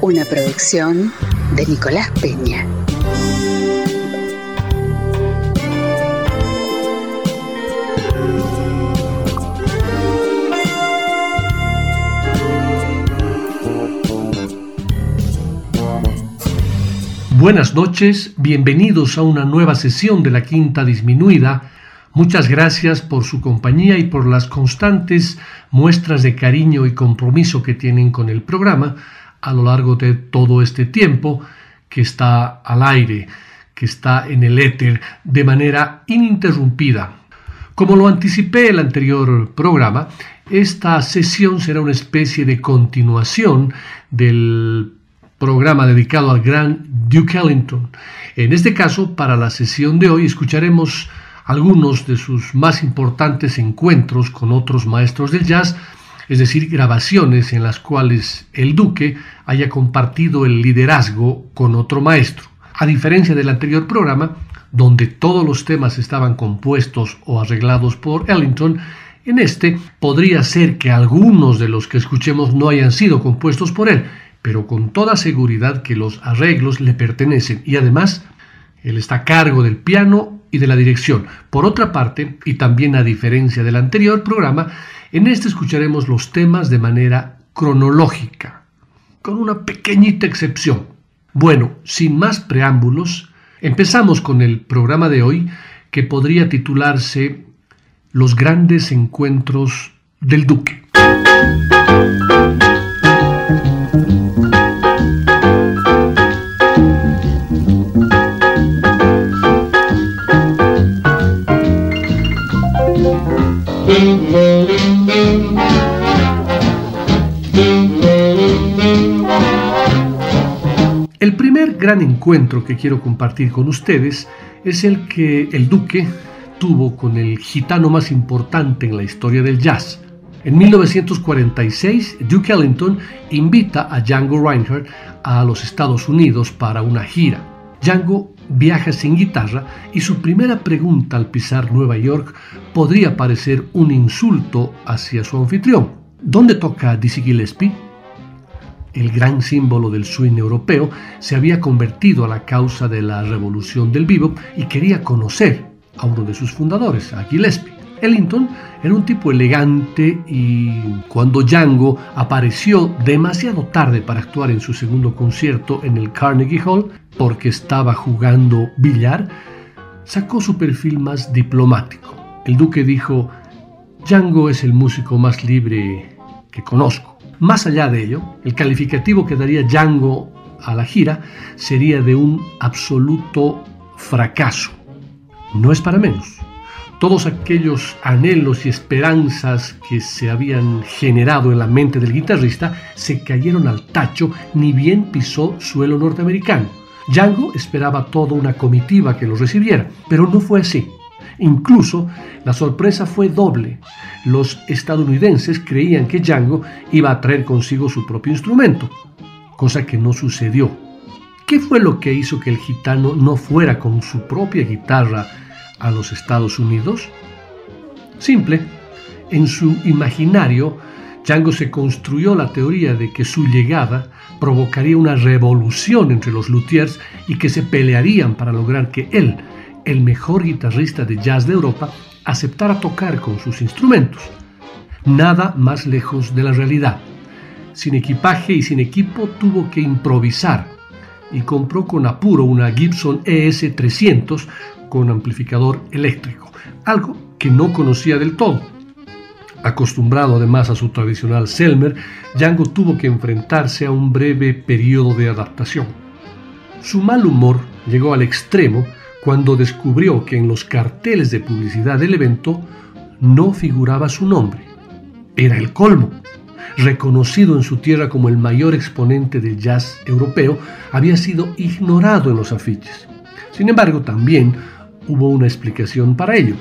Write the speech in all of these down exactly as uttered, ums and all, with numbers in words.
Una producción de Nicolás Peña. Buenas noches, bienvenidos a una nueva sesión de La Quinta Disminuida. Muchas gracias por su compañía y por las constantes muestras de cariño y compromiso que tienen con el programa a lo largo de todo este tiempo que está al aire, que está en el éter de manera ininterrumpida. Como lo anticipé en el anterior programa, esta sesión será una especie de continuación del programa dedicado al gran Duke Ellington. En este caso, para la sesión de hoy, escucharemos algunos de sus más importantes encuentros con otros maestros del jazz, es decir, grabaciones en las cuales el Duque haya compartido el liderazgo con otro maestro. A diferencia del anterior programa, donde todos los temas estaban compuestos o arreglados por Ellington, en este podría ser que algunos de los que escuchemos no hayan sido compuestos por él, pero con toda seguridad que los arreglos le pertenecen y además él está a cargo del piano y de la dirección. Por otra parte, y también a diferencia del anterior programa, en este escucharemos los temas de manera cronológica, con una pequeñita excepción. Bueno, sin más preámbulos, empezamos con el programa de hoy, que podría titularse Los grandes encuentros del Duque. El primer gran encuentro que quiero compartir con ustedes es el que el Duque tuvo con el gitano más importante en la historia del jazz. En mil novecientos cuarenta y seis, Duke Ellington invita a Django Reinhardt a los Estados Unidos para una gira. Django viaja sin guitarra y su primera pregunta al pisar Nueva York podría parecer un insulto hacia su anfitrión. ¿Dónde toca Dizzy Gillespie? El gran símbolo del swing europeo se había convertido a la causa de la revolución del bebop y quería conocer a uno de sus fundadores, a Gillespie. Ellington era un tipo elegante y cuando Django apareció demasiado tarde para actuar en su segundo concierto en el Carnegie Hall, porque estaba jugando billar, sacó su perfil más diplomático. El Duque dijo: Django es el músico más libre que conozco. Más allá de ello, el calificativo que daría Django a la gira sería de un absoluto fracaso. No es para menos. Todos aquellos anhelos y esperanzas que se habían generado en la mente del guitarrista se cayeron al tacho ni bien pisó suelo norteamericano. Django esperaba toda una comitiva que lo recibiera, pero no fue así. Incluso la sorpresa fue doble. Los estadounidenses creían que Django iba a traer consigo su propio instrumento, cosa que no sucedió. ¿Qué fue lo que hizo que el gitano no fuera con su propia guitarra a los Estados Unidos? Simple. En su imaginario, Django se construyó la teoría de que su llegada provocaría una revolución entre los luthiers y que se pelearían para lograr que él, el mejor guitarrista de jazz de Europa, aceptara tocar con sus instrumentos. Nada más lejos de la realidad. Sin equipaje y sin equipo tuvo que improvisar y compró con apuro una Gibson E S trescientos con amplificador eléctrico, algo que no conocía del todo. Acostumbrado además a su tradicional Selmer, Django tuvo que enfrentarse a un breve periodo de adaptación. Su mal humor llegó al extremo cuando descubrió que en los carteles de publicidad del evento no figuraba su nombre. Era el colmo. reconocido en su tierra como el mayor exponente del jazz europeo, había sido ignorado en los afiches. Sin embargo, también hubo una explicación para ello,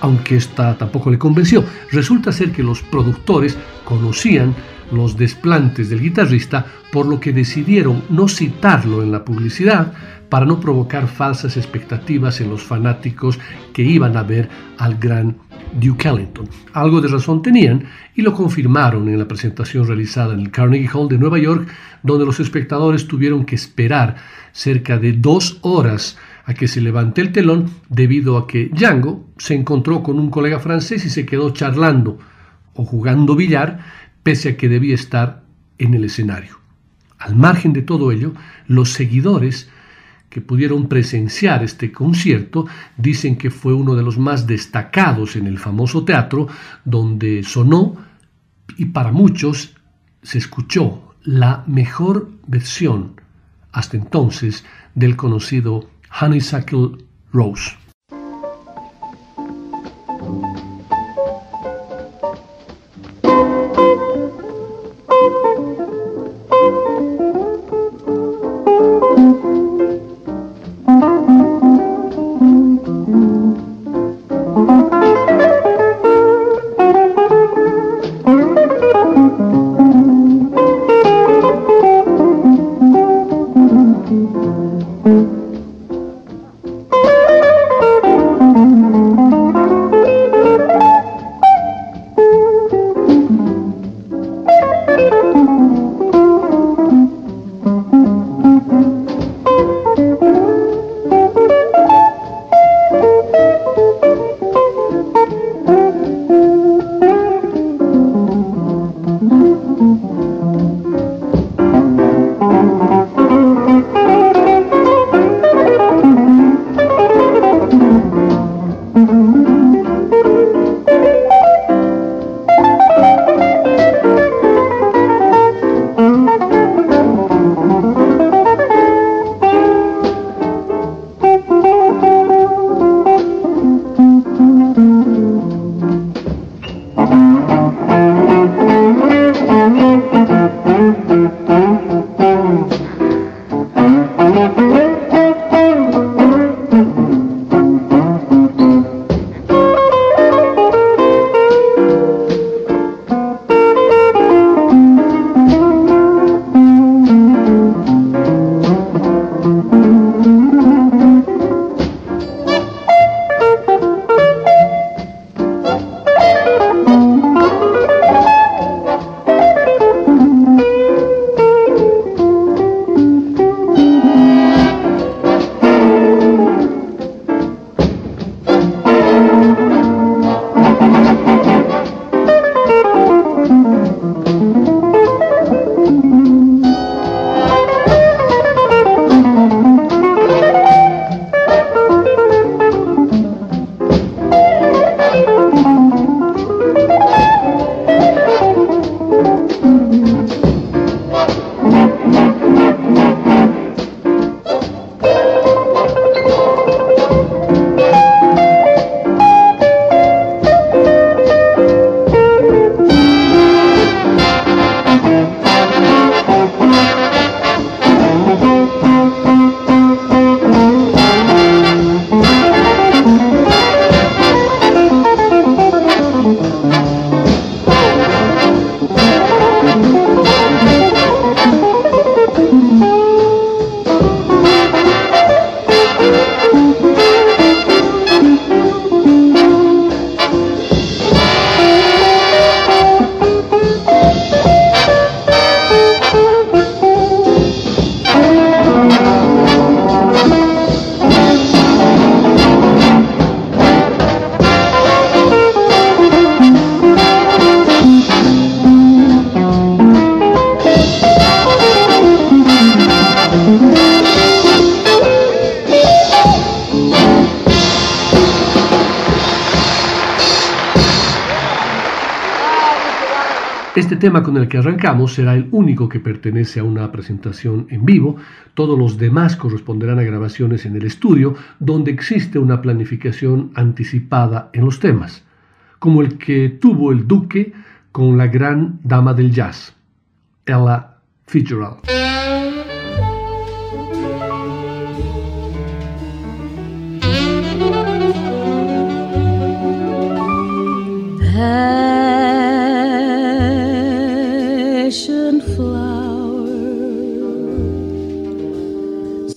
aunque esta tampoco le convenció. Resulta ser que los productores conocían los desplantes del guitarrista, por lo que decidieron no citarlo en la publicidad para no provocar falsas expectativas en los fanáticos que iban a ver al gran Duke Ellington. Algo de razón tenían y lo confirmaron en la presentación realizada en el Carnegie Hall de Nueva York, donde los espectadores tuvieron que esperar cerca de dos horas a que se levante el telón debido a que Django se encontró con un colega francés y se quedó charlando o jugando billar, pese a que debía estar en el escenario. Al margen de todo ello, los seguidores que pudieron presenciar este concierto dicen que fue uno de los más destacados en el famoso teatro, donde sonó y para muchos se escuchó la mejor versión hasta entonces del conocido Honeysuckle Rose. Este tema con el que arrancamos será el único que pertenece a una presentación en vivo. Todos los demás corresponderán a grabaciones en el estudio, donde existe una planificación anticipada en los temas, como el que tuvo el Duque con la gran dama del jazz, Ella Fitzgerald.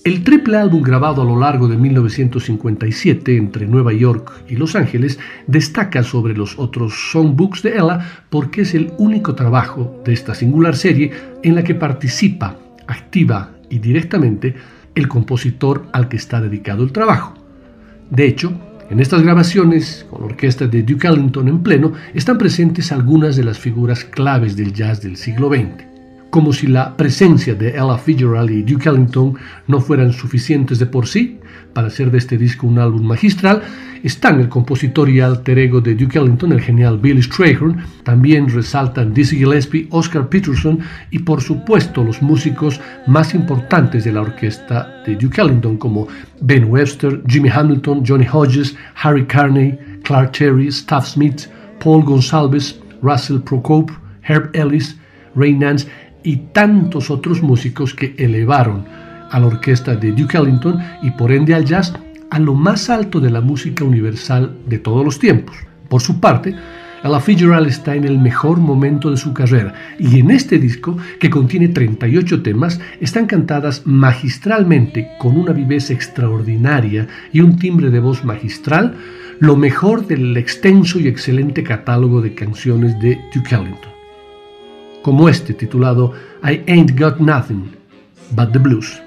El triple álbum grabado a lo largo de mil novecientos cincuenta y siete entre Nueva York y Los Ángeles destaca sobre los otros songbooks de Ella porque es el único trabajo de esta singular serie en la que participa activa y directamente el compositor al que está dedicado el trabajo. De hecho, en estas grabaciones, con la orquesta de Duke Ellington en pleno, están presentes algunas de las figuras claves del jazz del siglo veinte. Como si la presencia de Ella Fitzgerald y Duke Ellington no fueran suficientes de por sí para hacer de este disco un álbum magistral, están el compositor y alter ego de Duke Ellington, el genial Billy Strayhorn, también resaltan Dizzy Gillespie, Oscar Peterson y por supuesto los músicos más importantes de la orquesta de Duke Ellington como Ben Webster, Jimmy Hamilton, Johnny Hodges, Harry Carney, Clark Terry, Stuff Smith, Paul Gonsalves, Russell Procope, Herb Ellis, Ray Nance y tantos otros músicos que elevaron a la orquesta de Duke Ellington y por ende al jazz a lo más alto de la música universal de todos los tiempos. Por su parte, Ella Fitzgerald está en el mejor momento de su carrera y en este disco, que contiene treinta y ocho temas, están cantadas magistralmente con una viveza extraordinaria y un timbre de voz magistral, lo mejor del extenso y excelente catálogo de canciones de Duke Ellington, como este titulado I Ain't Got Nothing But the Blues.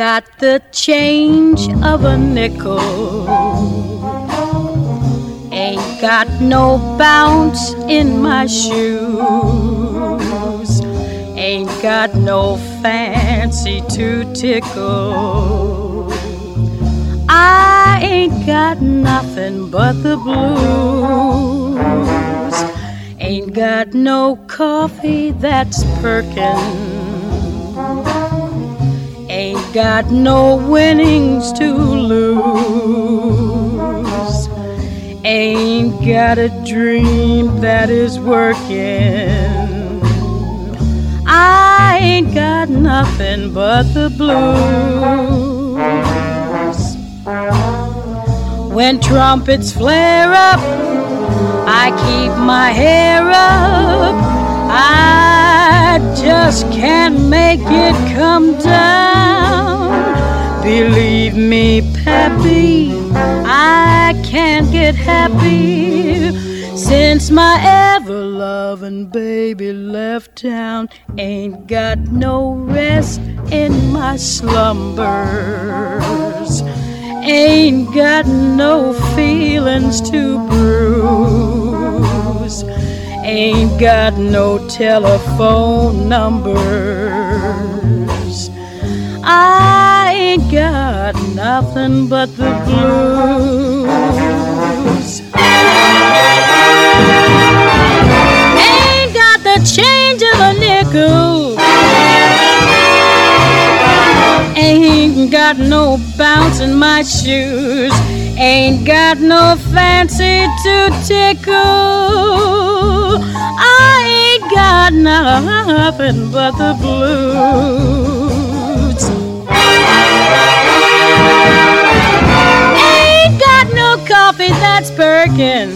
Got the change of a nickel, ain't got no bounce in my shoes, ain't got no fancy to tickle, I ain't got nothing but the blues, ain't got no coffee that's perkin', ain't got no winnings to lose, ain't got a dream that is working, I ain't got nothing but the blues. When trumpets flare up, I keep my hair up, I I just can't make it come down. Believe me, Pappy, I can't get happy since my ever-loving baby left town. Ain't got no rest in my slumbers, ain't got no feelings to bruise, ain't got no telephone numbers, I ain't got nothing but the blues. Ain't got the change of a nickel, ain't got no bounce in my shoes, ain't got no fancy to tickle, I ain't got nothing but the blues. Ain't got no coffee that's perkin',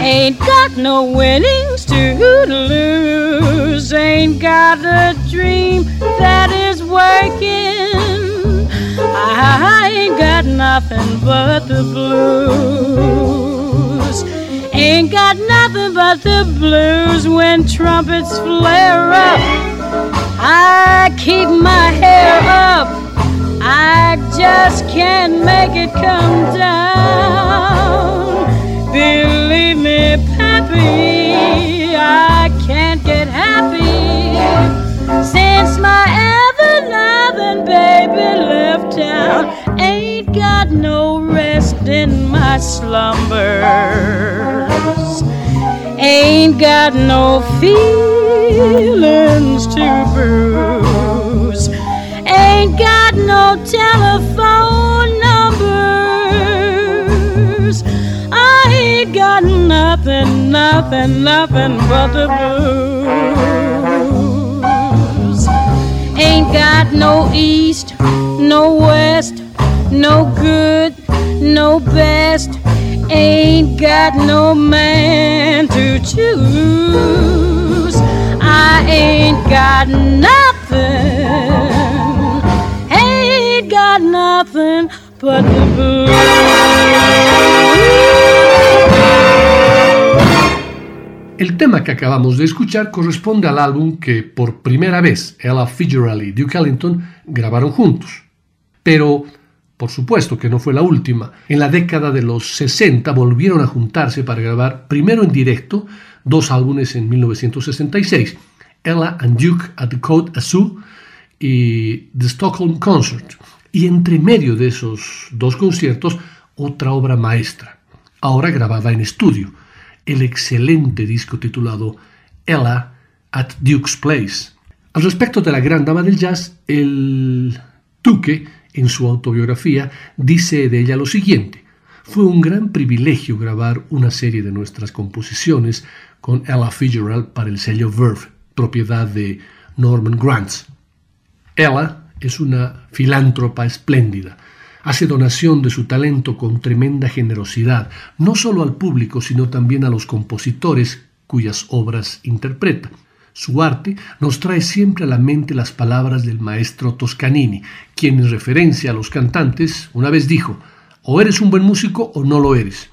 ain't got no winnings to lose, ain't ain't got a dream that is working. I ain't got nothing but the blues. Ain't got nothing but the blues when trumpets flare up. I keep my hair up. I just can't make it come down. Believe me, Pappy, I can't get happy since my ever-loving baby left town. Ain't got no rest in my slumbers. Ain't got no feelings to bruise. Ain't got no telephone numbers. I ain't got nothing, nothing, nothing but the blues. Ain't got no east, no west, no good, no best. Ain't got no man to choose. I ain't got nothing. Got nothing but the blues. El tema que acabamos de escuchar corresponde al álbum que por primera vez Ella Fitzgerald y Duke Ellington grabaron juntos. Pero, por supuesto que no fue la última. En la década de los sesenta volvieron a juntarse para grabar primero en directo dos álbumes en mil novecientos sesenta y seis, Ella and Duke at the Côte Azul y The Stockholm Concert. Y entre medio de esos dos conciertos, otra obra maestra, ahora grabada en estudio, el excelente disco titulado Ella at Duke's Place. Al respecto de la gran dama del jazz, el Duque, en su autobiografía, dice de ella lo siguiente: fue un gran privilegio grabar una serie de nuestras composiciones con Ella Fitzgerald para el sello Verve, propiedad de Norman Granz. Ella es una filántropa espléndida. Hace donación de su talento con tremenda generosidad, no solo al público, sino también a los compositores cuyas obras interpreta. Su arte nos trae siempre a la mente las palabras del maestro Toscanini, quien en referencia a los cantantes una vez dijo: o eres un buen músico o no lo eres.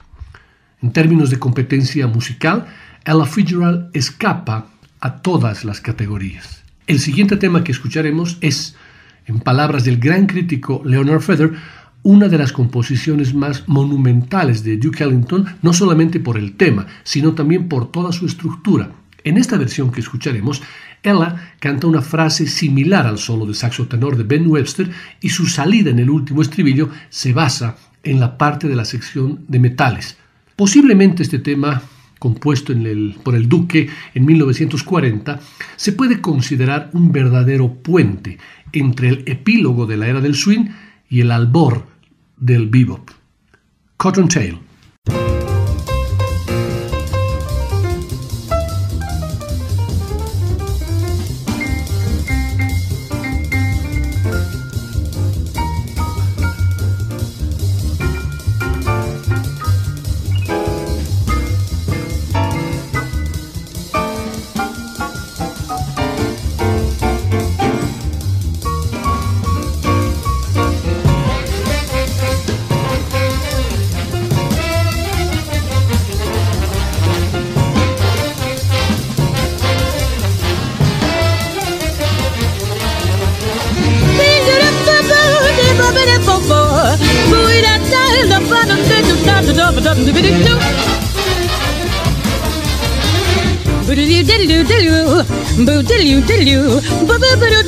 En términos de competencia musical, Ella Fitzgerald escapa a todas las categorías. El siguiente tema que escucharemos es, en palabras del gran crítico Leonard Feather, una de las composiciones más monumentales de Duke Ellington, no solamente por el tema, sino también por toda su estructura. En esta versión que escucharemos, Ella canta una frase similar al solo de saxo tenor de Ben Webster y su salida en el último estribillo se basa en la parte de la sección de metales. Posiblemente este tema, compuesto en el, por el Duque en mil novecientos cuarenta, se puede considerar un verdadero puente entre el epílogo de la era del swing y el albor del bebop. Cotton Tail.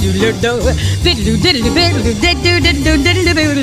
You little Louie Lou, big little Louie Lou, big little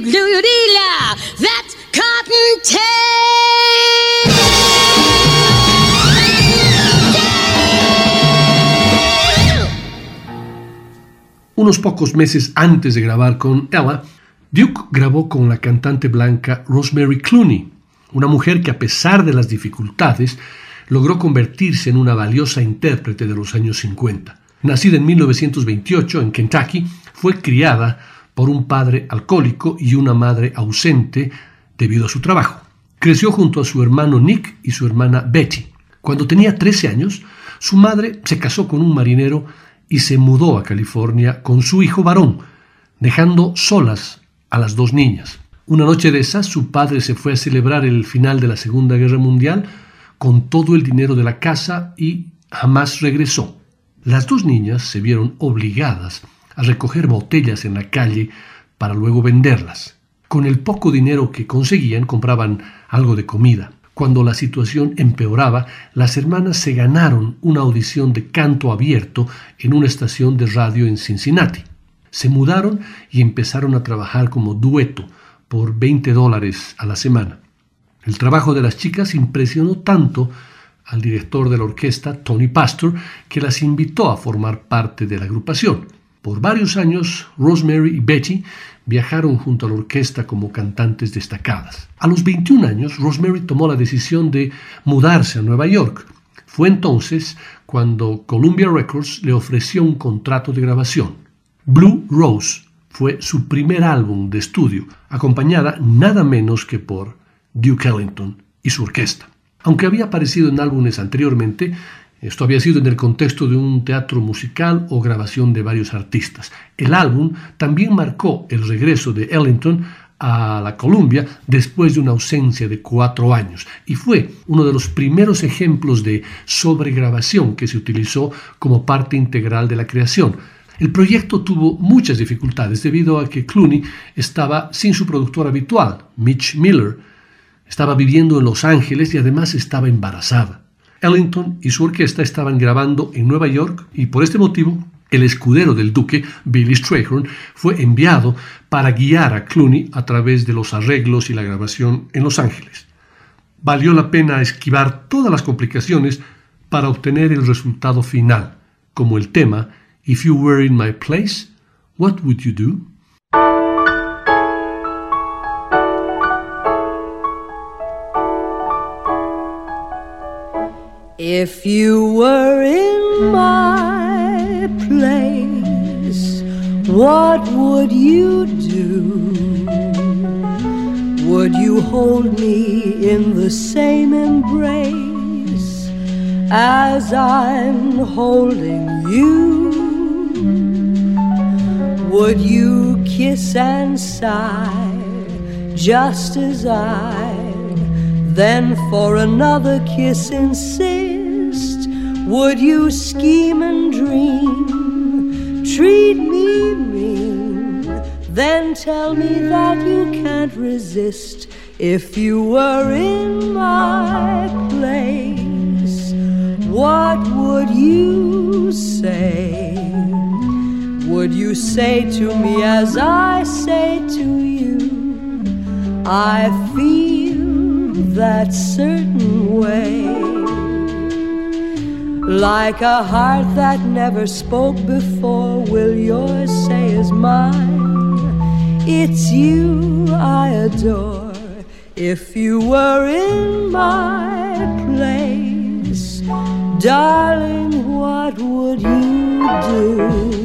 Louie La. That's Cotton Tail. Unos pocos meses antes de grabar con Ella, Duke grabó con la cantante blanca Rosemary Clooney, una mujer que a pesar de las dificultades logró convertirse en una valiosa intérprete de los años cincuenta. Nacida en mil novecientos veintiocho en Kentucky, fue criada por un padre alcohólico y una madre ausente debido a su trabajo. Creció junto a su hermano Nick y su hermana Betty. Cuando tenía trece años, su madre se casó con un marinero y se mudó a California con su hijo varón, dejando solas a las dos niñas. Una noche de esas, su padre se fue a celebrar el final de la Segunda Guerra Mundial con todo el dinero de la casa y jamás regresó. Las dos niñas se vieron obligadas a recoger botellas en la calle para luego venderlas. Con el poco dinero que conseguían, compraban algo de comida. Cuando la situación empeoraba, las hermanas se ganaron una audición de canto abierto en una estación de radio en Cincinnati. Se mudaron y empezaron a trabajar como dueto por veinte dólares a la semana. El trabajo de las chicas impresionó tanto al director de la orquesta, Tony Pastor, que las invitó a formar parte de la agrupación. Por varios años, Rosemary y Betty viajaron junto a la orquesta como cantantes destacadas. A los veintiún años, Rosemary tomó la decisión de mudarse a Nueva York. Fue entonces cuando Columbia Records le ofreció un contrato de grabación. Blue Rose fue su primer álbum de estudio, acompañada nada menos que por Duke Ellington y su orquesta. Aunque había aparecido en álbumes anteriormente, esto había sido en el contexto de un teatro musical o grabación de varios artistas. El álbum también marcó el regreso de Ellington a la Columbia después de una ausencia de cuatro años y fue uno de los primeros ejemplos de sobregrabación que se utilizó como parte integral de la creación. El proyecto tuvo muchas dificultades debido a que Clooney estaba sin su productor habitual, Mitch Miller. Estaba viviendo en Los Ángeles y además estaba embarazada. Ellington y su orquesta estaban grabando en Nueva York y por este motivo el escudero del duque, Billy Strayhorn, fue enviado para guiar a Clooney a través de los arreglos y la grabación en Los Ángeles. Valió la pena esquivar todas las complicaciones para obtener el resultado final, como el tema If You Were In My Place, What Would You Do? If you were in my place, what would you do? Would you hold me in the same embrace as I'm holding you? would you kiss and sigh, just as I, then for another kiss insist? Would you scheme and dream, treat me mean, then tell me that you can't resist? If you were in my place, what would you say? Would you say to me as I say to you, I feel that certain way? Like a heart that never spoke before, will yours say is mine? It's you I adore. If you were in my place, darling, what would you do?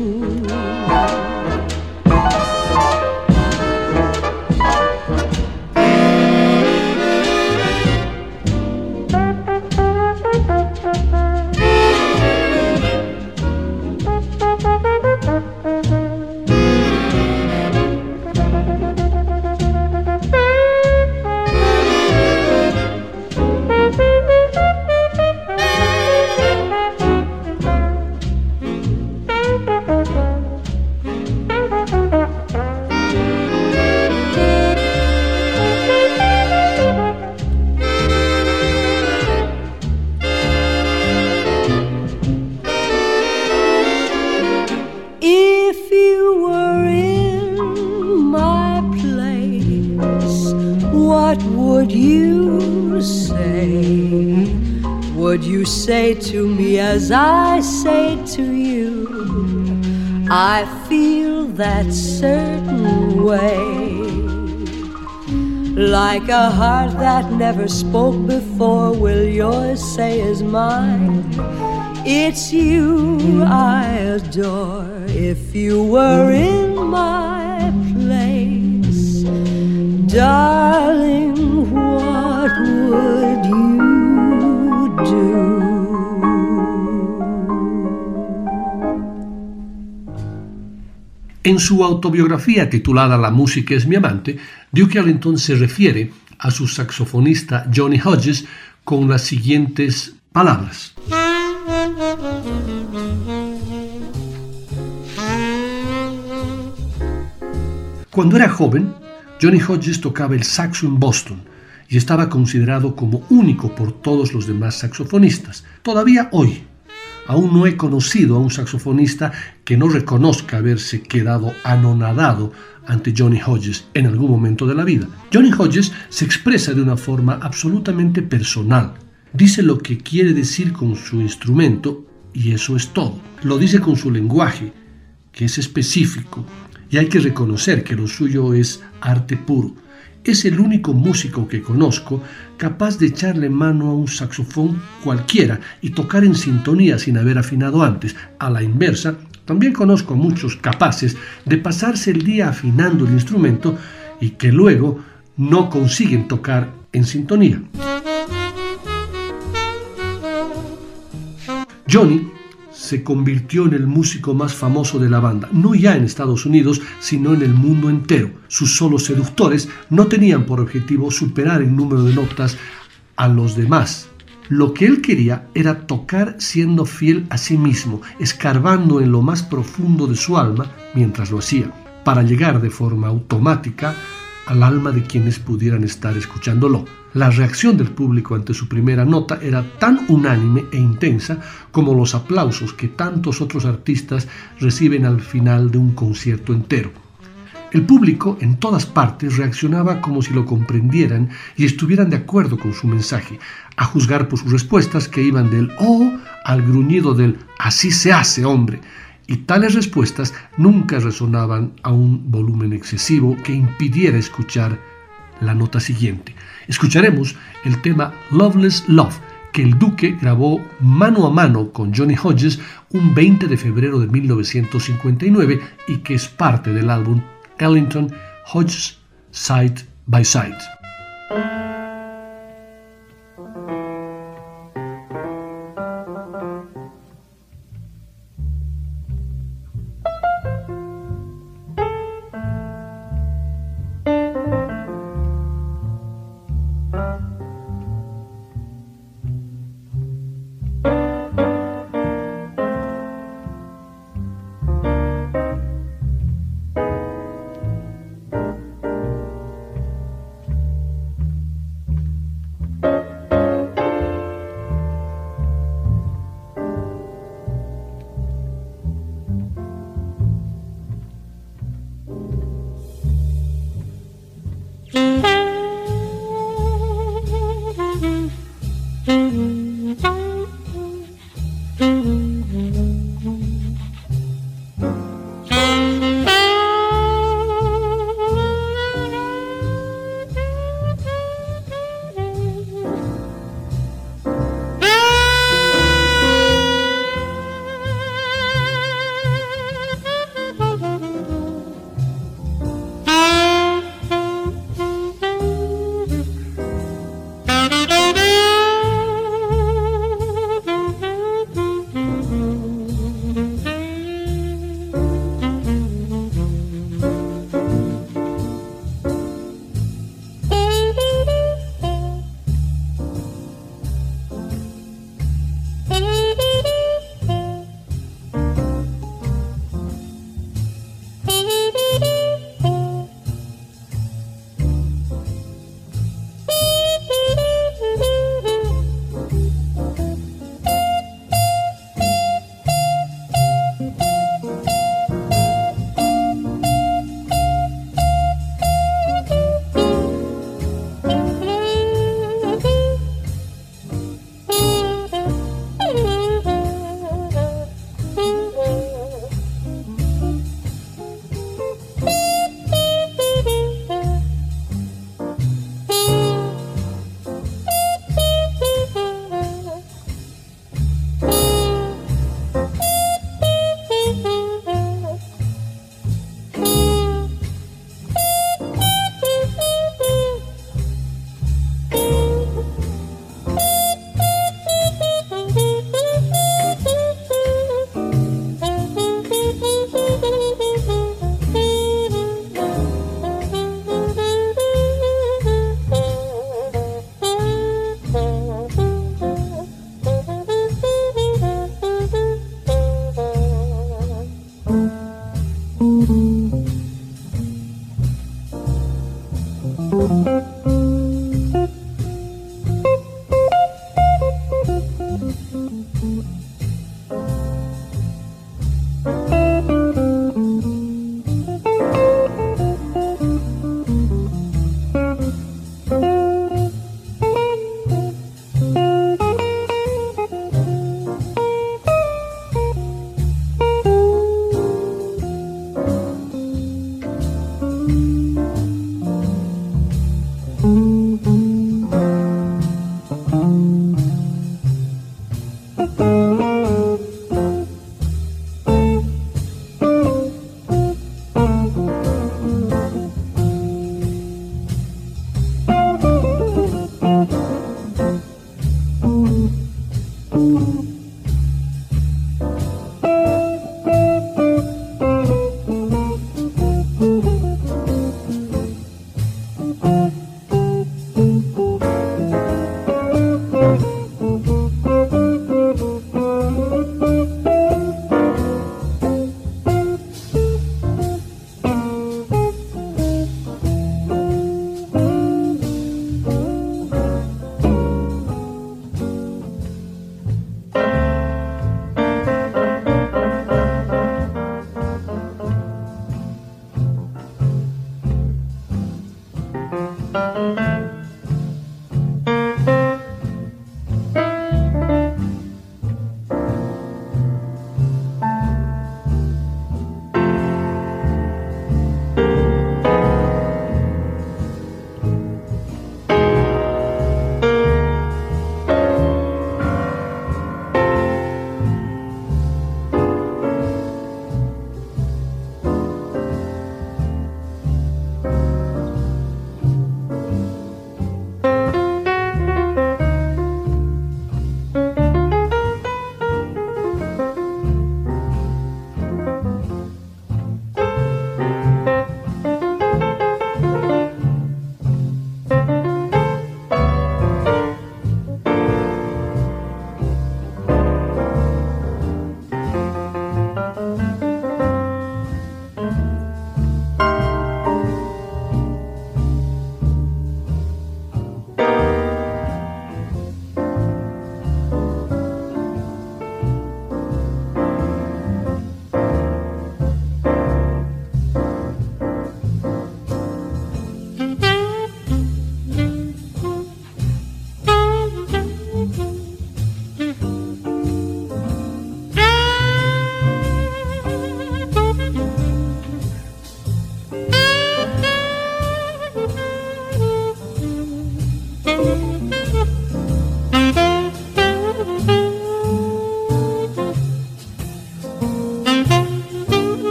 Say to me as I say to you, I feel that certain way. Like a heart that never spoke before, will yours say is mine? It's you I adore. If you were in my place, darling, what would you do? En su autobiografía titulada La música es mi amante, Duke Ellington se refiere a su saxofonista Johnny Hodges con las siguientes palabras. Cuando era joven, Johnny Hodges tocaba el saxo en Boston y estaba considerado como único por todos los demás saxofonistas. Todavía hoy, aún no he conocido a un saxofonista que no reconozca haberse quedado anonadado ante Johnny Hodges en algún momento de la vida. Johnny Hodges se expresa de una forma absolutamente personal. Dice lo que quiere decir con su instrumento y eso es todo. Lo dice con su lenguaje, que es específico, y hay que reconocer que lo suyo es arte puro. Es el único músico que conozco capaz de echarle mano a un saxofón cualquiera y tocar en sintonía sin haber afinado antes. A la inversa, también conozco a muchos capaces de pasarse el día afinando el instrumento y que luego no consiguen tocar en sintonía. Johnny se convirtió en el músico más famoso de la banda, no ya en Estados Unidos, sino en el mundo entero. Sus solos seductores no tenían por objetivo superar en número de notas a los demás. Lo que él quería era tocar siendo fiel a sí mismo, escarbando en lo más profundo de su alma mientras lo hacía, para llegar de forma automática al alma de quienes pudieran estar escuchándolo. La reacción del público ante su primera nota era tan unánime e intensa como los aplausos que tantos otros artistas reciben al final de un concierto entero. El público en todas partes reaccionaba como si lo comprendieran y estuvieran de acuerdo con su mensaje, a juzgar por sus respuestas que iban del "oh" al gruñido del "así se hace, hombre". Y tales respuestas nunca resonaban a un volumen excesivo que impidiera escuchar la nota siguiente. Escucharemos el tema Loveless Love, que el Duque grabó mano a mano con Johnny Hodges un veinte de febrero de mil novecientos cincuenta y nueve y que es parte del álbum Ellington Hodges Side by Side.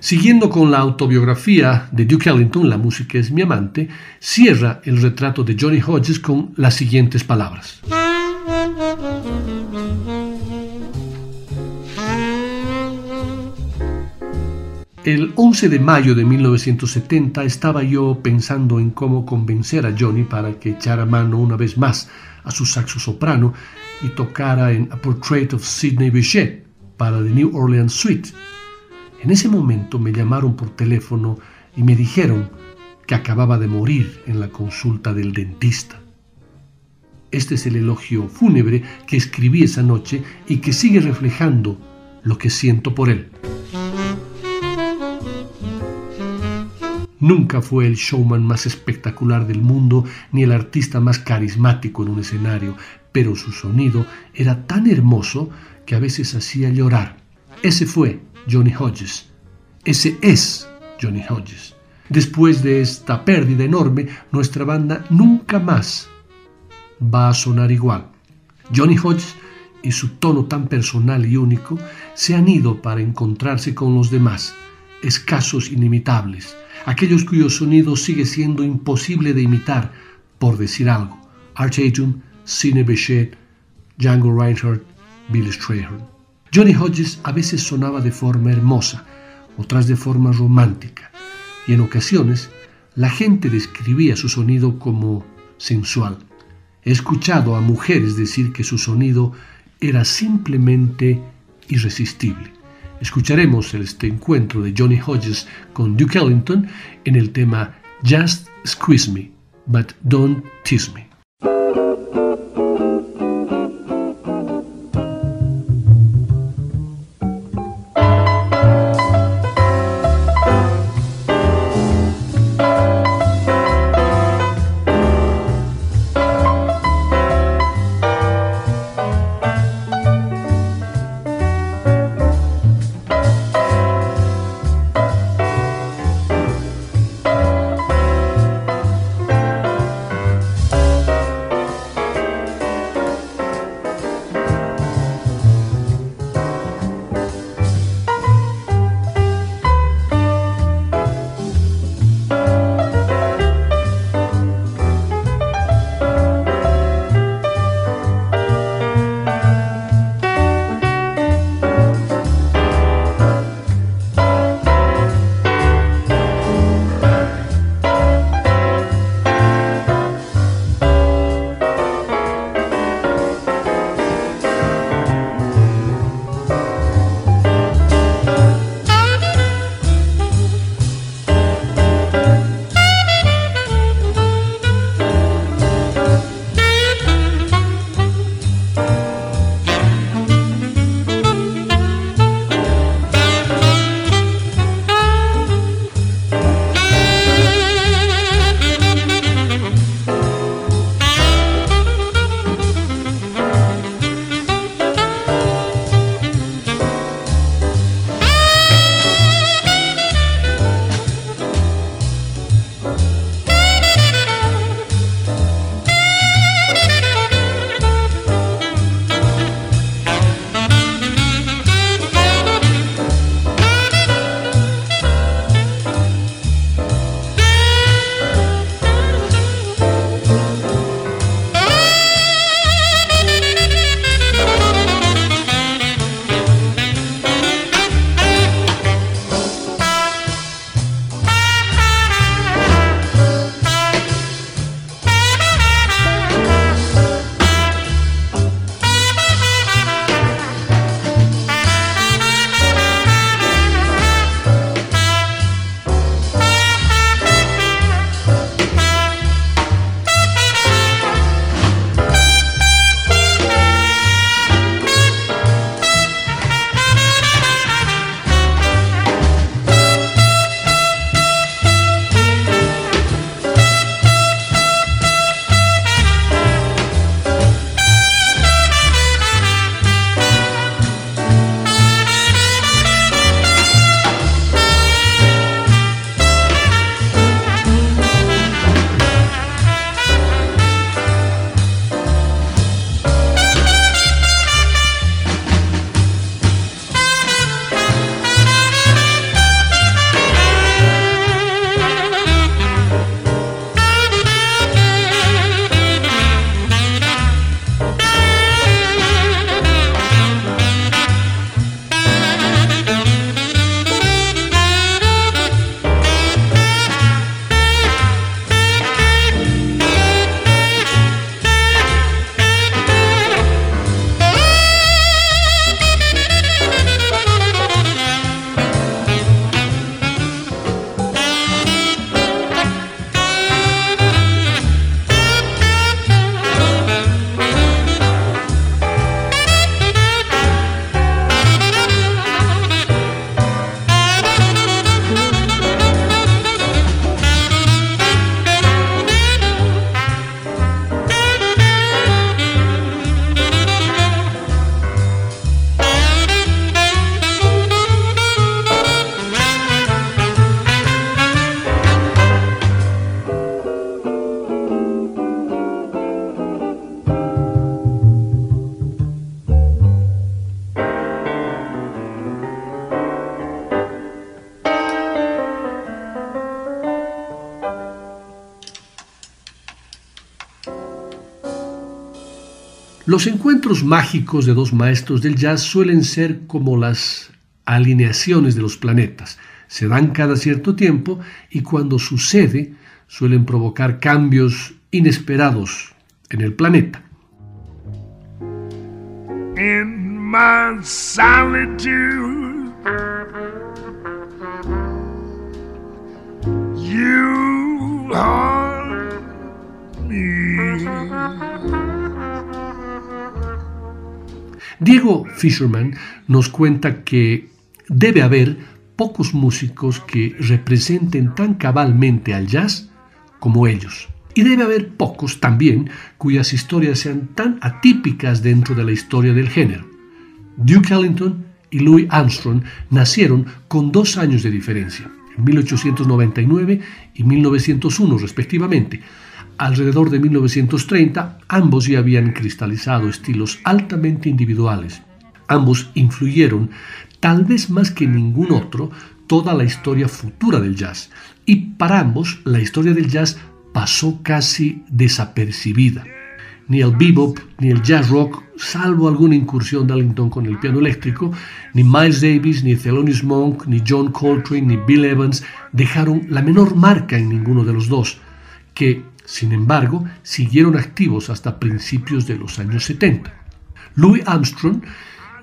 Siguiendo con la autobiografía de Duke Ellington, La música es mi amante, cierra el retrato de Johnny Hodges con las siguientes palabras. El once de mayo de mil novecientos setenta estaba yo pensando en cómo convencer a Johnny para que echara mano una vez más a su saxo soprano y tocara en A Portrait of Sidney Bechet para The New Orleans Suite. En ese momento me llamaron por teléfono y me dijeron que acababa de morir en la consulta del dentista. Este es el elogio fúnebre que escribí esa noche y que sigue reflejando lo que siento por él. Nunca fue el showman más espectacular del mundo ni el artista más carismático en un escenario, pero su sonido era tan hermoso que a veces hacía llorar. Ese fue Johnny Hodges. Ese es Johnny Hodges. Después de esta pérdida enorme, nuestra banda nunca más va a sonar igual. Johnny Hodges y su tono tan personal y único se han ido para encontrarse con los demás, escasos, inimitables, aquellos cuyo sonido sigue siendo imposible de imitar, por decir algo. Art Tatum, Sidney Bechet, Django Reinhardt, Billy Strayhorn. Johnny Hodges a veces sonaba de forma hermosa, otras de forma romántica, y en ocasiones la gente describía su sonido como sensual. He escuchado a mujeres decir que su sonido era simplemente irresistible. Escucharemos este encuentro de Johnny Hodges con Duke Ellington en el tema Just Squeeze Me, But Don't Tease Me. Los encuentros mágicos de dos maestros del jazz suelen ser como las alineaciones de los planetas. Se dan cada cierto tiempo y cuando sucede suelen provocar cambios inesperados en el planeta. In my solitude, you are me. Diego Fisherman nos cuenta que debe haber pocos músicos que representen tan cabalmente al jazz como ellos. Y debe haber pocos también cuyas historias sean tan atípicas dentro de la historia del género. Duke Ellington y Louis Armstrong nacieron con dos años de diferencia, en mil ochocientos noventa y nueve y mil novecientos uno respectivamente. Alrededor de mil novecientos treinta, ambos ya habían cristalizado estilos altamente individuales. Ambos influyeron, tal vez más que ningún otro, toda la historia futura del jazz. Y para ambos, la historia del jazz pasó casi desapercibida. Ni el bebop, ni el jazz rock, salvo alguna incursión de Ellington con el piano eléctrico, ni Miles Davis, ni Thelonious Monk, ni John Coltrane, ni Bill Evans dejaron la menor marca en ninguno de los dos, que... sin embargo, siguieron activos hasta principios de los años setenta. Louis Armstrong,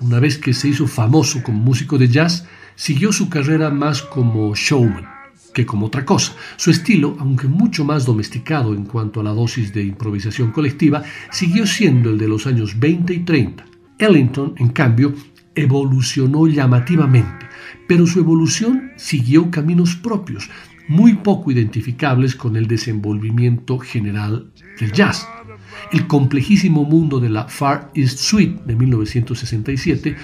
una vez que se hizo famoso como músico de jazz, siguió su carrera más como showman que como otra cosa. Su estilo, aunque mucho más domesticado en cuanto a la dosis de improvisación colectiva, siguió siendo el de los años veinte y treinta. Ellington, en cambio, evolucionó llamativamente, pero su evolución siguió caminos propios, muy poco identificables con el desenvolvimiento general del jazz. El complejísimo mundo de la Far East Suite de mil novecientos sesenta y siete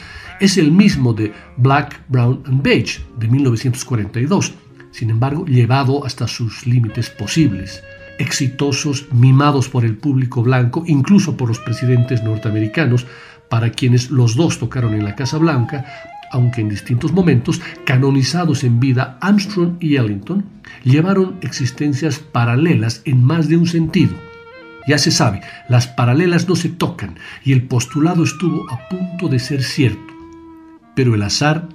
es el mismo de Black, Brown and Beige de mil novecientos cuarenta y dos, sin embargo llevado hasta sus límites posibles. Exitosos, mimados por el público blanco, incluso por los presidentes norteamericanos, para quienes los dos tocaron en la Casa Blanca, aunque en distintos momentos, canonizados en vida, Armstrong y Ellington llevaron existencias paralelas en más de un sentido. Ya se sabe, las paralelas no se tocan y el postulado estuvo a punto de ser cierto. Pero el azar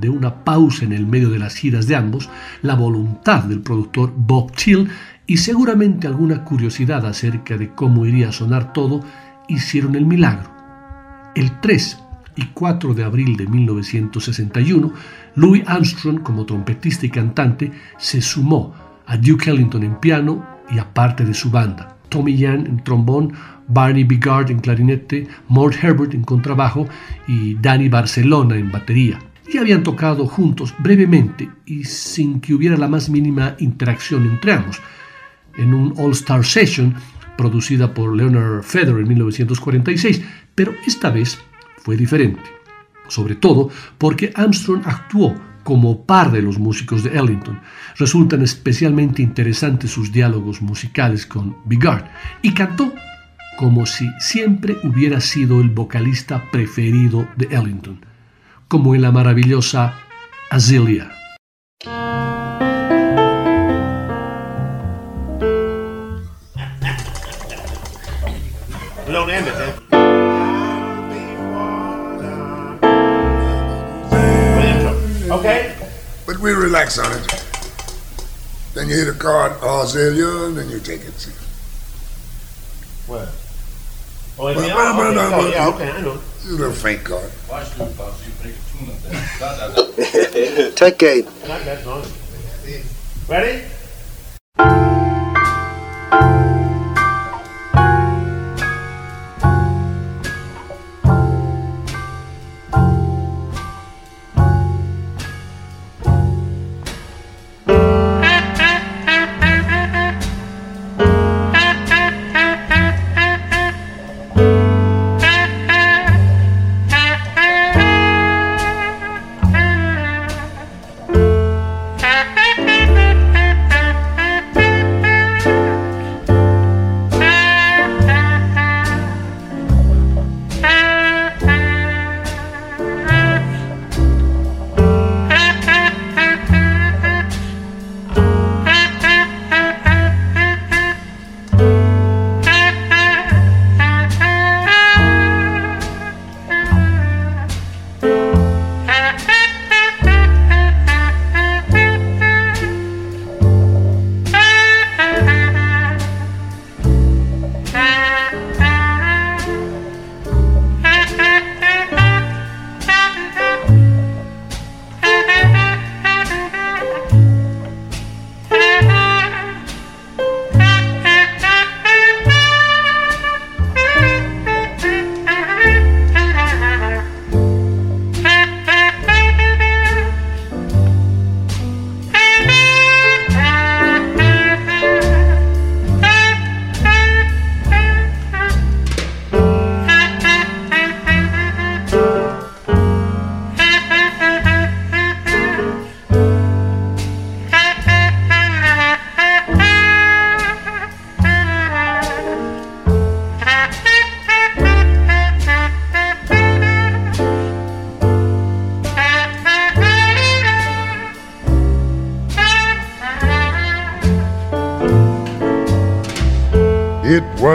de una pausa en el medio de las giras de ambos, la voluntad del productor Bob Till y seguramente alguna curiosidad acerca de cómo iría a sonar todo, hicieron el milagro. El tres y cuatro de abril de mil novecientos sesenta y uno, Louis Armstrong, como trompetista y cantante, se sumó a Duke Ellington en piano y a parte de su banda. Tommy Yan en trombón, Barney Bigard en clarinete, Mort Herbert en contrabajo y Danny Barcelona en batería. Ya habían tocado juntos brevemente y sin que hubiera la más mínima interacción entre ambos. En un All-Star Session, producida por Leonard Feather en mil novecientos cuarenta y seis, pero esta vez fue diferente, sobre todo porque Armstrong actuó como par de los músicos de Ellington. Resultan especialmente interesantes sus diálogos musicales con Bigard, y cantó como si siempre hubiera sido el vocalista preferido de Ellington, como en la maravillosa Azealia. Okay. But we relax on it. Then you hit a chord, Azealia, and then you take it. See? What? Oh, it's well, well, okay. Well, well, oh, yeah, okay, I know. It's a little faint chord. Washington, boss, you make a tune up there. Take eight. Not that long. Ready?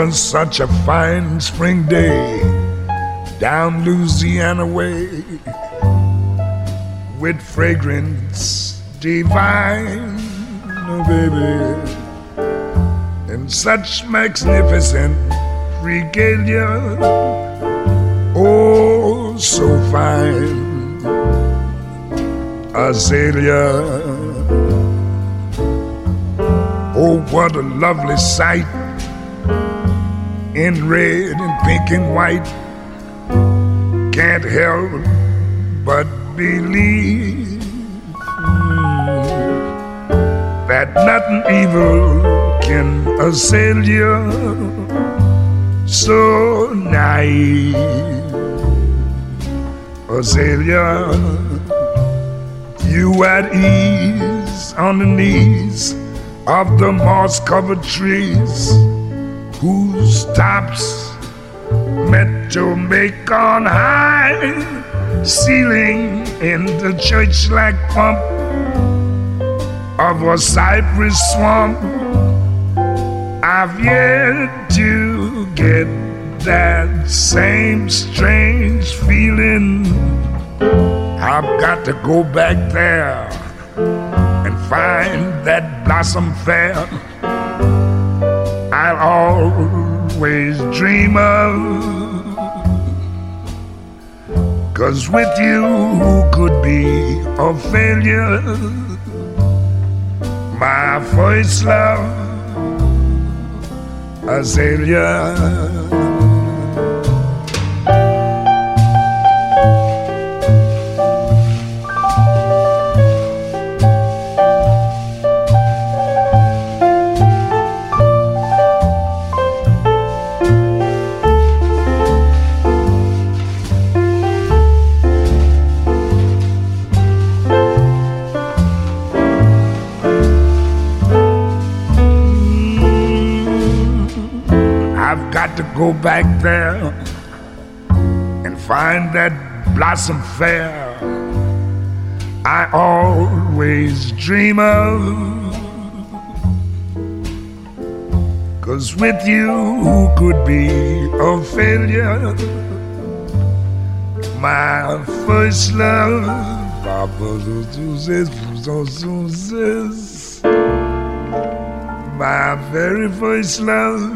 was such a fine spring day down Louisiana way, with fragrance divine, oh baby, and such magnificent regalia, oh so fine, azalea. Oh, what a lovely sight, in red and pink and white. Can't help but believe that nothing evil can assail you so naive, azalea. You at ease on the knees of the moss-covered trees whose tops met your make on high ceiling in the church-like pump of a cypress swamp. I've yet to get that same strange feeling. I've got to go back there and find that blossom fair I'll always dream of. 'Cause with you, who could be a failure? My first love, azalea. Go back there and find that blossom fair I always dream of. 'Cause with you, who could be a failure? My first love, my very first love,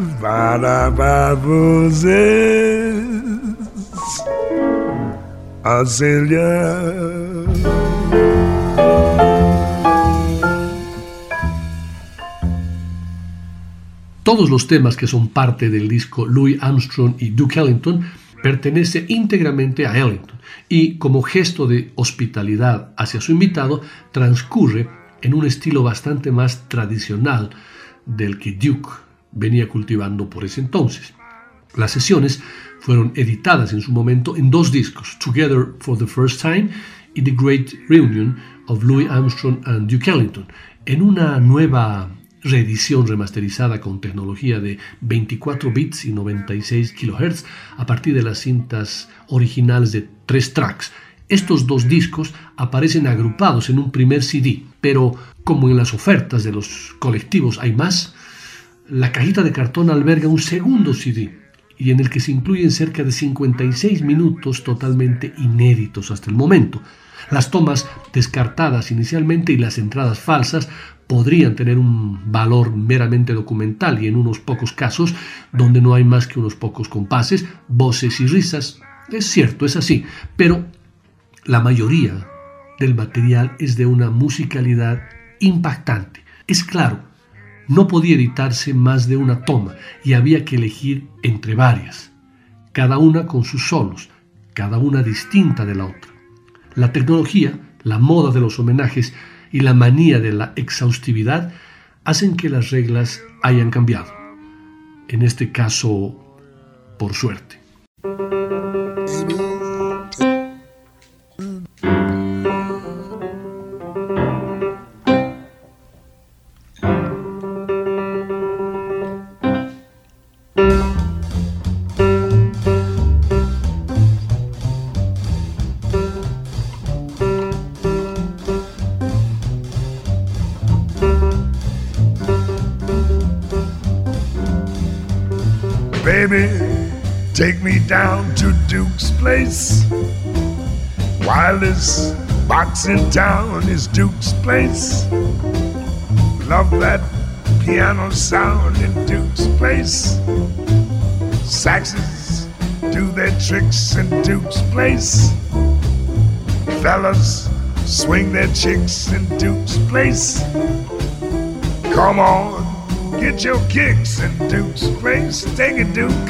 azalea. Todos los temas que son parte del disco Louis Armstrong y Duke Ellington pertenece íntegramente a Ellington, y como gesto de hospitalidad hacia su invitado transcurre en un estilo bastante más tradicional del que Duke venía cultivando por ese entonces. Las sesiones fueron editadas en su momento en dos discos, Together for the First Time y The Great Reunion of Louis Armstrong and Duke Ellington, en una nueva reedición remasterizada con tecnología de veinticuatro bits y noventa y seis kilohertz a partir de las cintas originales de tres tracks. Estos dos discos aparecen agrupados en un primer C D, pero como en las ofertas de los colectivos hay más, la cajita de cartón alberga un segundo C D, y en el que se incluyen cerca de cincuenta y seis minutos totalmente inéditos hasta el momento. Las tomas descartadas inicialmente y las entradas falsas podrían tener un valor meramente documental, y en unos pocos casos, donde no hay más que unos pocos compases, voces y risas. Es cierto, es así, pero la mayoría del material es de una musicalidad impactante. Es claro, no podía editarse más de una toma y había que elegir entre varias, cada una con sus solos, cada una distinta de la otra. La tecnología, la moda de los homenajes y la manía de la exhaustividad hacen que las reglas hayan cambiado. En este caso, por suerte. baby, take me down to Duke's Place. Wildest box in town is Duke's Place. Love that piano sound in Duke's Place. Saxes do their tricks in Duke's Place. Fellas swing their chicks in Duke's Place. Come on, get your kicks in Duke's Place. Take it, Duke.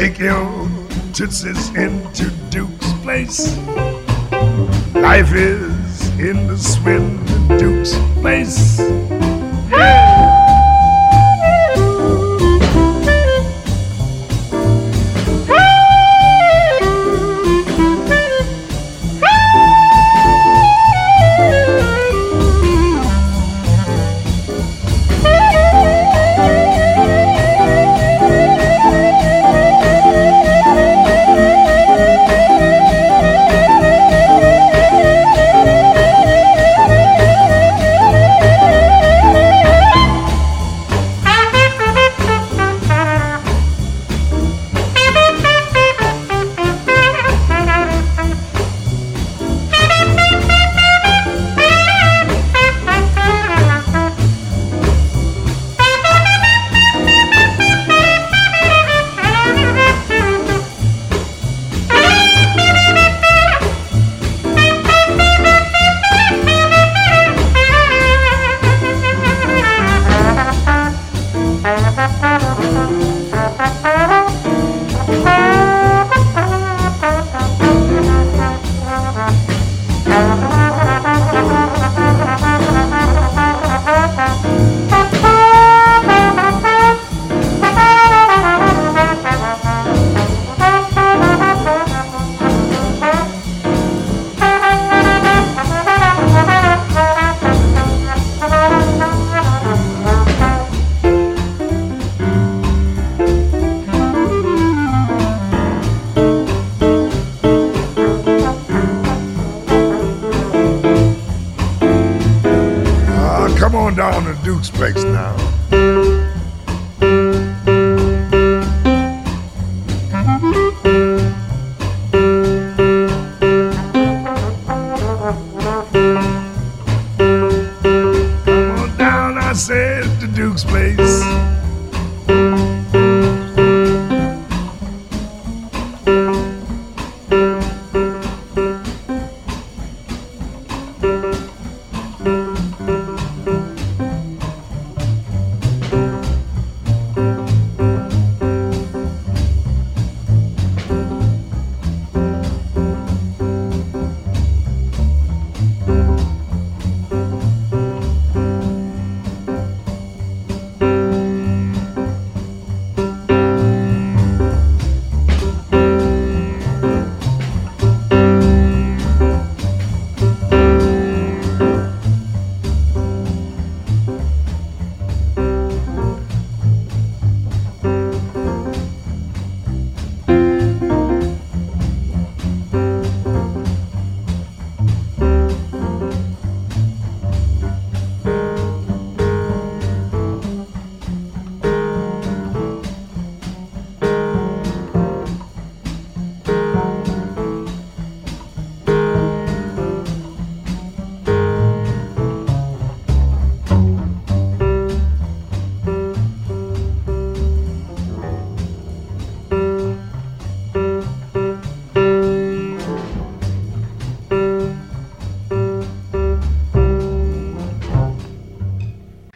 Take your tootsies into Duke's Place. Life is in the swim in Duke's Place.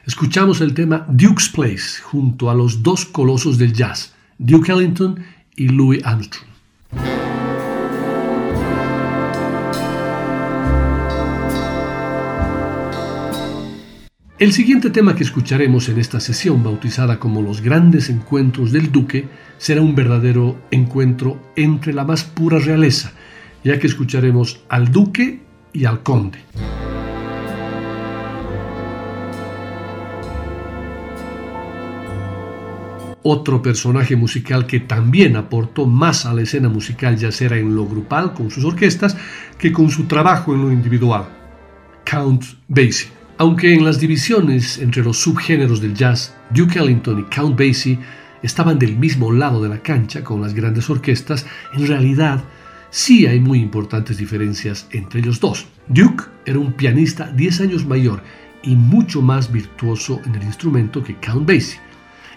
Escuchamos el tema Duke's Place junto a los dos colosos del jazz, Duke Ellington y Louis Armstrong. El siguiente tema que escucharemos en esta sesión, bautizada como Los Grandes Encuentros del Duque, será un verdadero encuentro entre la más pura realeza, ya que escucharemos al Duque y al Conde. Otro personaje musical que también aportó más a la escena musical, ya sea en lo grupal con sus orquestas que con su trabajo en lo individual, Count Basie. Aunque en las divisiones entre los subgéneros del jazz, Duke Ellington y Count Basie estaban del mismo lado de la cancha con las grandes orquestas, en realidad sí hay muy importantes diferencias entre ellos dos. Duke era un pianista diez años mayor y mucho más virtuoso en el instrumento que Count Basie.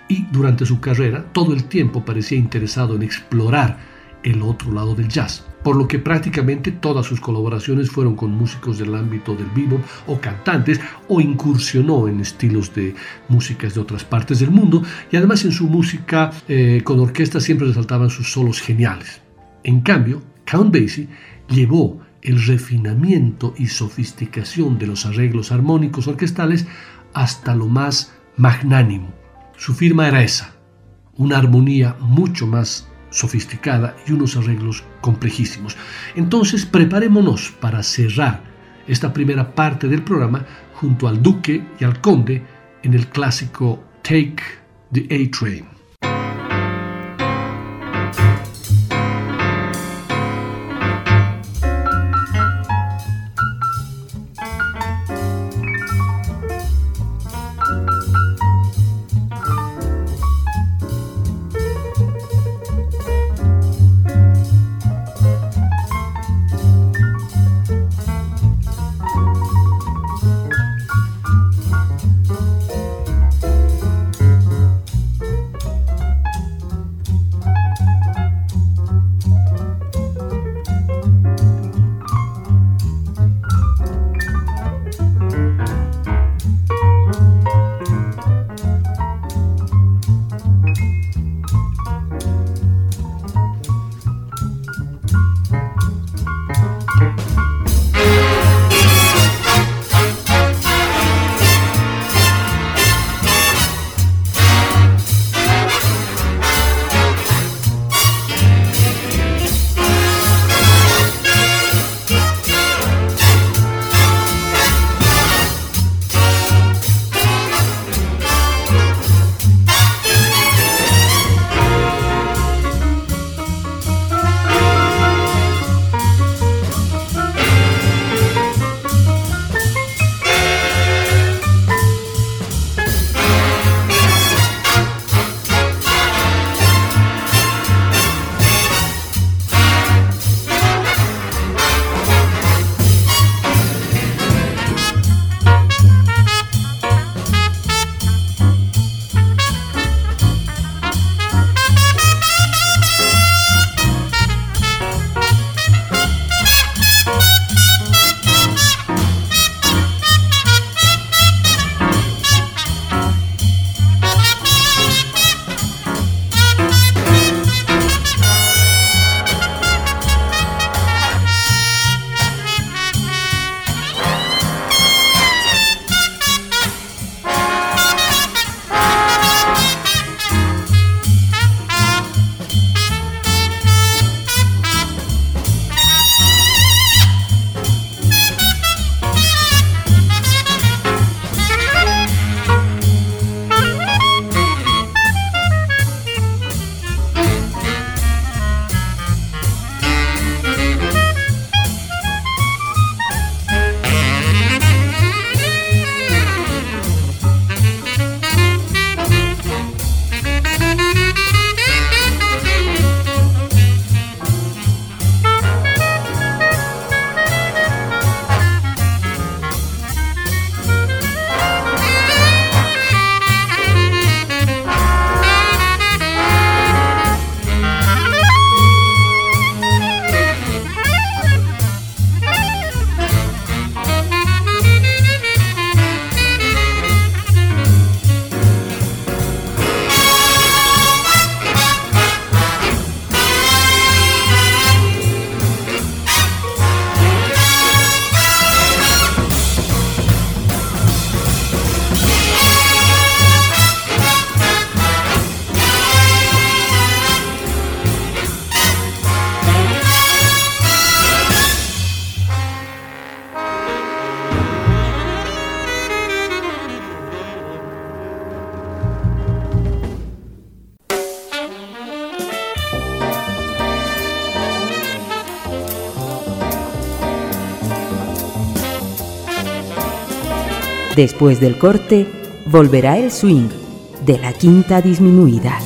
Y durante su carrera todo el tiempo parecía interesado en explorar el otro lado del jazz, por lo que prácticamente todas sus colaboraciones fueron con músicos del ámbito del bebop o cantantes, o incursionó en estilos de músicas de otras partes del mundo, y además en su música eh, con orquesta siempre resaltaban sus solos geniales. En cambio, Count Basie llevó el refinamiento y sofisticación de los arreglos armónicos orquestales hasta lo más magnánimo. Su firma era esa, una armonía mucho más sofisticada y unos arreglos complejísimos. Entonces, preparémonos para cerrar esta primera parte del programa junto al Duque y al Conde en el clásico Take the A-Train. Después del corte, volverá el swing de la quinta disminuida.